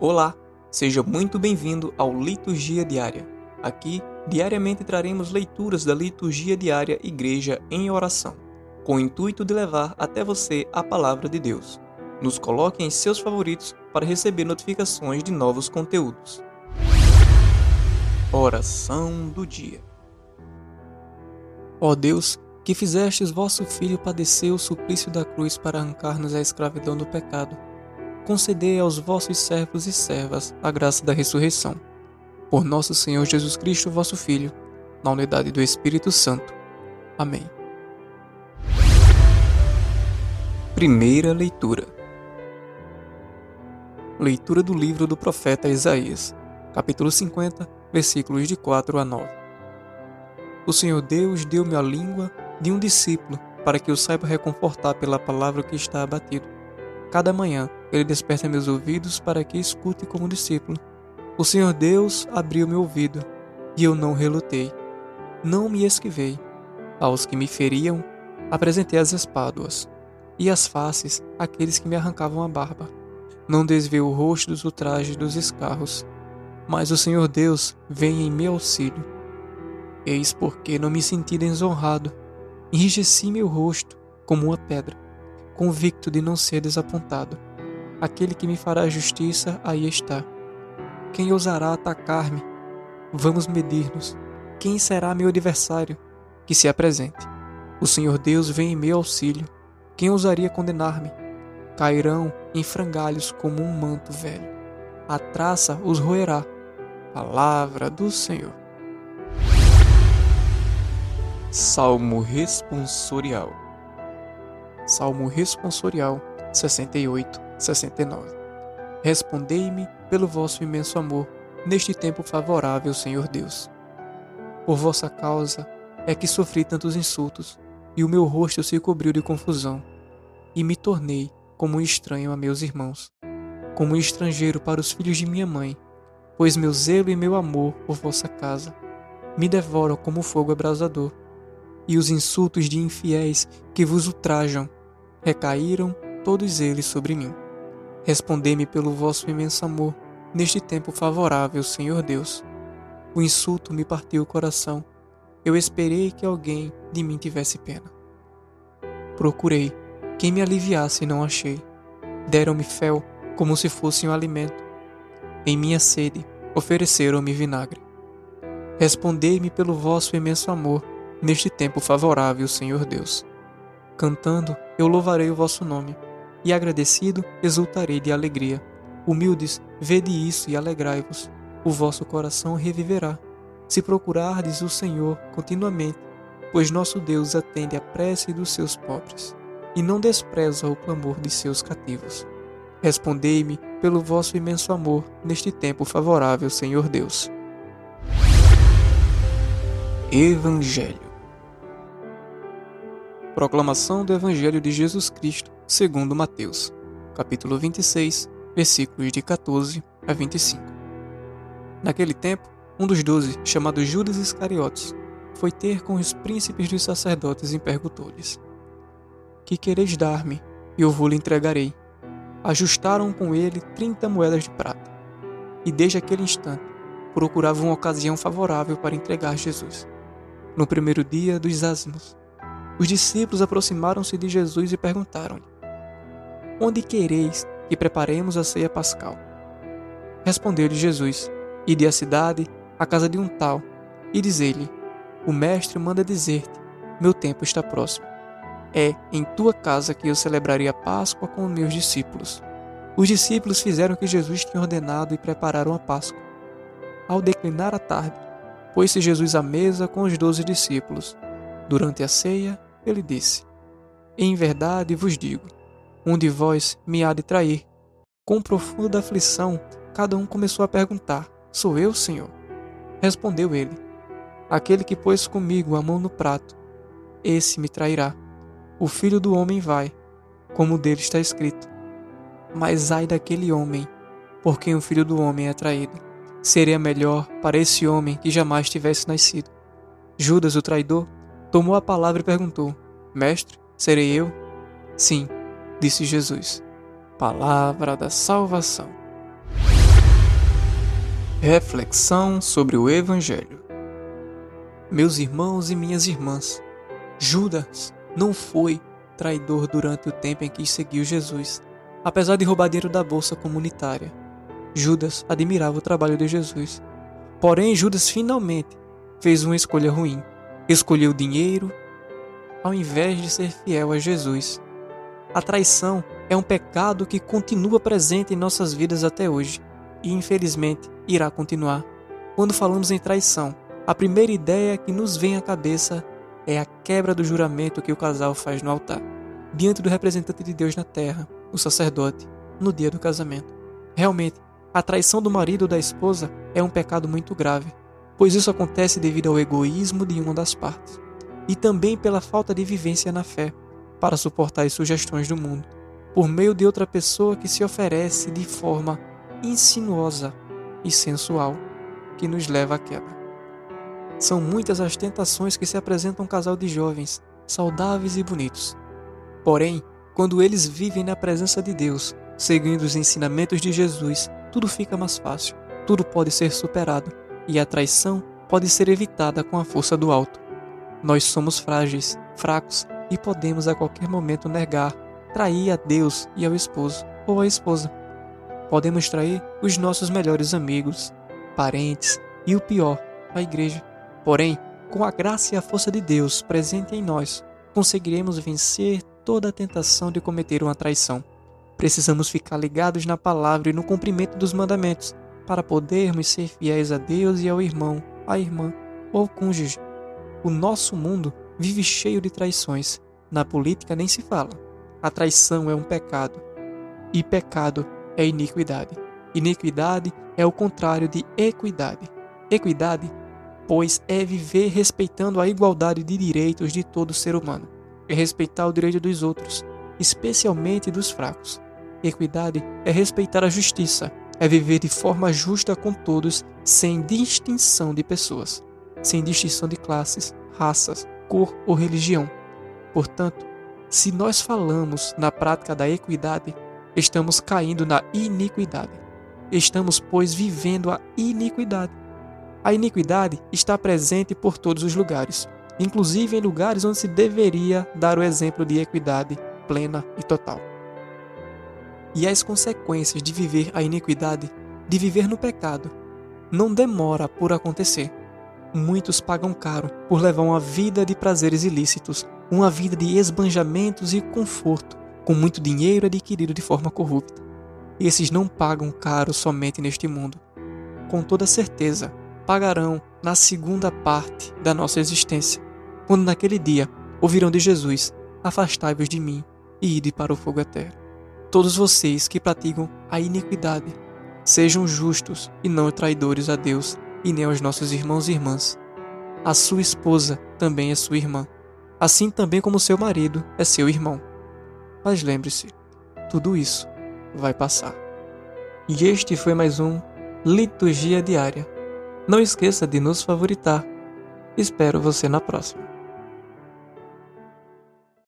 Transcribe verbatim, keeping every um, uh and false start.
Olá, seja muito bem-vindo ao Liturgia Diária. Aqui, diariamente traremos leituras da Liturgia Diária Igreja em Oração, com o intuito de levar até você a Palavra de Deus. Nos coloque em seus favoritos para receber notificações de novos conteúdos. Oração do Dia. Ó Deus, que fizestes vosso Filho padecer o suplício da cruz para arrancar-nos a escravidão do pecado, concedei aos vossos servos e servas a graça da ressurreição. Por nosso Senhor Jesus Cristo, vosso Filho, na unidade do Espírito Santo. Amém. Primeira leitura. Leitura do livro do profeta Isaías, capítulo cinquenta, versículos de quatro a nove. O Senhor Deus deu-me a língua de um discípulo, para que eu saiba reconfortar pela palavra que está abatido. Cada manhã, Ele desperta meus ouvidos para que escute como discípulo. O Senhor Deus abriu meu ouvido, e eu não relutei. Não me esquivei. Aos que me feriam, apresentei as espáduas, e as faces àqueles que me arrancavam a barba. Não desviei o rosto dos ultrajes dos escarros, mas o Senhor Deus vem em meu auxílio. Eis porque não me senti desonrado. Enrijeci meu rosto como uma pedra, convicto de não ser desapontado. Aquele que me fará justiça, aí está. Quem ousará atacar-me? Vamos medir-nos. Quem será meu adversário? Que se apresente. O Senhor Deus vem em meu auxílio. Quem ousaria condenar-me? Cairão em frangalhos como um manto velho. A traça os roerá. Palavra do Senhor. Salmo Responsorial. Salmo Responsorial sessenta e oito, sessenta e nove. Respondei-me pelo vosso imenso amor, neste tempo favorável, Senhor Deus. Por vossa causa é que sofri tantos insultos, e o meu rosto se cobriu de confusão, e me tornei como um estranho a meus irmãos, como um estrangeiro para os filhos de minha mãe, pois meu zelo e meu amor por vossa casa me devoram como fogo abrasador, e os insultos de infiéis que vos ultrajam recaíram todos eles sobre mim. Respondei-me pelo vosso imenso amor, neste tempo favorável, Senhor Deus. O insulto me partiu o coração. Eu esperei que alguém de mim tivesse pena. Procurei quem me aliviasse e não achei. Deram-me fel como se fosse um alimento. Em minha sede ofereceram-me vinagre. Respondei-me pelo vosso imenso amor, neste tempo favorável, Senhor Deus. Cantando, eu louvarei o vosso nome, e agradecido exultarei de alegria. Humildes, vede isso e alegrai-vos. O vosso coração reviverá, se procurardes o Senhor continuamente, pois nosso Deus atende à prece dos seus pobres, e não despreza o clamor de seus cativos. Respondei-me pelo vosso imenso amor, neste tempo favorável, Senhor Deus. Evangelho. Proclamação do Evangelho de Jesus Cristo segundo Mateus, capítulo vinte e seis, versículos de quatorze a vinte e cinco. Naquele tempo, um dos doze, chamado Judas Iscariotes, foi ter com os príncipes dos sacerdotes e perguntou-lhes: Que quereis dar-me, e eu vou-lhe entregarei? Ajustaram com ele trinta moedas de prata, e desde aquele instante procuravam uma ocasião favorável para entregar Jesus. No primeiro dia dos Ázimos, os discípulos aproximaram-se de Jesus e perguntaram-lhe: Onde quereis que preparemos a ceia pascal? Respondeu-lhe Jesus: Ide à cidade, à casa de um tal, e dizei-lhe: O mestre manda dizer-te, meu tempo está próximo. É em tua casa que eu celebrarei a Páscoa com meus discípulos. Os discípulos fizeram o que Jesus tinha ordenado e prepararam a Páscoa. Ao declinar a tarde, pôs-se Jesus à mesa com os doze discípulos. Durante a ceia, ele disse: Em verdade vos digo, um de vós me há de trair. Com profunda aflição, cada um começou a perguntar: Sou eu, Senhor? Respondeu ele: Aquele que pôs comigo a mão no prato, esse me trairá. O Filho do Homem vai, como dele está escrito. Mas ai daquele homem, por quem o Filho do Homem é traído. Seria melhor para esse homem que jamais tivesse nascido. Judas, o traidor, tomou a palavra e perguntou: Mestre, serei eu? Sim, disse Jesus. Palavra da salvação. Reflexão sobre o Evangelho. Meus irmãos e minhas irmãs, Judas não foi traidor durante o tempo em que seguiu Jesus, apesar de roubar dinheiro da bolsa comunitária. Judas admirava o trabalho de Jesus. Porém, Judas finalmente fez uma escolha ruim. Escolheu dinheiro ao invés de ser fiel a Jesus. A traição é um pecado que continua presente em nossas vidas até hoje. E infelizmente irá continuar. Quando falamos em traição, a primeira ideia que nos vem à cabeça é a quebra do juramento que o casal faz no altar, diante do representante de Deus na terra, o sacerdote, no dia do casamento. Realmente, a traição do marido ou da esposa é um pecado muito grave, pois isso acontece devido ao egoísmo de uma das partes, e também pela falta de vivência na fé, para suportar as sugestões do mundo, por meio de outra pessoa que se oferece de forma insinuosa e sensual, que nos leva à quebra. São muitas as tentações que se apresentam a um casal de jovens, saudáveis e bonitos. Porém, quando eles vivem na presença de Deus, seguindo os ensinamentos de Jesus, tudo fica mais fácil, tudo pode ser superado, e a traição pode ser evitada com a força do alto. Nós somos frágeis, fracos, e podemos a qualquer momento negar, trair a Deus e ao esposo ou à esposa. Podemos trair os nossos melhores amigos, parentes e, o pior, a igreja. Porém, com a graça e a força de Deus presente em nós, conseguiremos vencer toda a tentação de cometer uma traição. Precisamos ficar ligados na palavra e no cumprimento dos mandamentos para podermos ser fiéis a Deus e ao irmão, à irmã ou ao cônjuge. O nosso mundo vive cheio de traições. Na política nem se fala. A traição é um pecado. E pecado é iniquidade. Iniquidade é o contrário de equidade. Equidade, pois, é viver respeitando a igualdade de direitos de todo ser humano. É respeitar o direito dos outros, especialmente dos fracos. Equidade é respeitar a justiça. É viver de forma justa com todos, sem distinção de pessoas, sem distinção de classes, raças, cor ou religião. Portanto, se nós falamos na prática da equidade, estamos caindo na iniquidade. Estamos, pois, vivendo a iniquidade. A iniquidade está presente por todos os lugares, inclusive em lugares onde se deveria dar o exemplo de equidade plena e total. E as consequências de viver a iniquidade, de viver no pecado, não demora por acontecer. Muitos pagam caro por levar uma vida de prazeres ilícitos, uma vida de esbanjamentos e conforto, com muito dinheiro adquirido de forma corrupta. E esses não pagam caro somente neste mundo. Com toda certeza, pagarão na segunda parte da nossa existência, quando naquele dia ouvirão de Jesus: "Afastai-vos de mim e ide para o fogo eterno." Todos vocês que praticam a iniquidade, sejam justos e não traidores a Deus e nem aos nossos irmãos e irmãs. A sua esposa também é sua irmã, assim também como seu marido é seu irmão. Mas lembre-se, tudo isso vai passar. E este foi mais um Liturgia Diária. Não esqueça de nos favoritar. Espero você na próxima.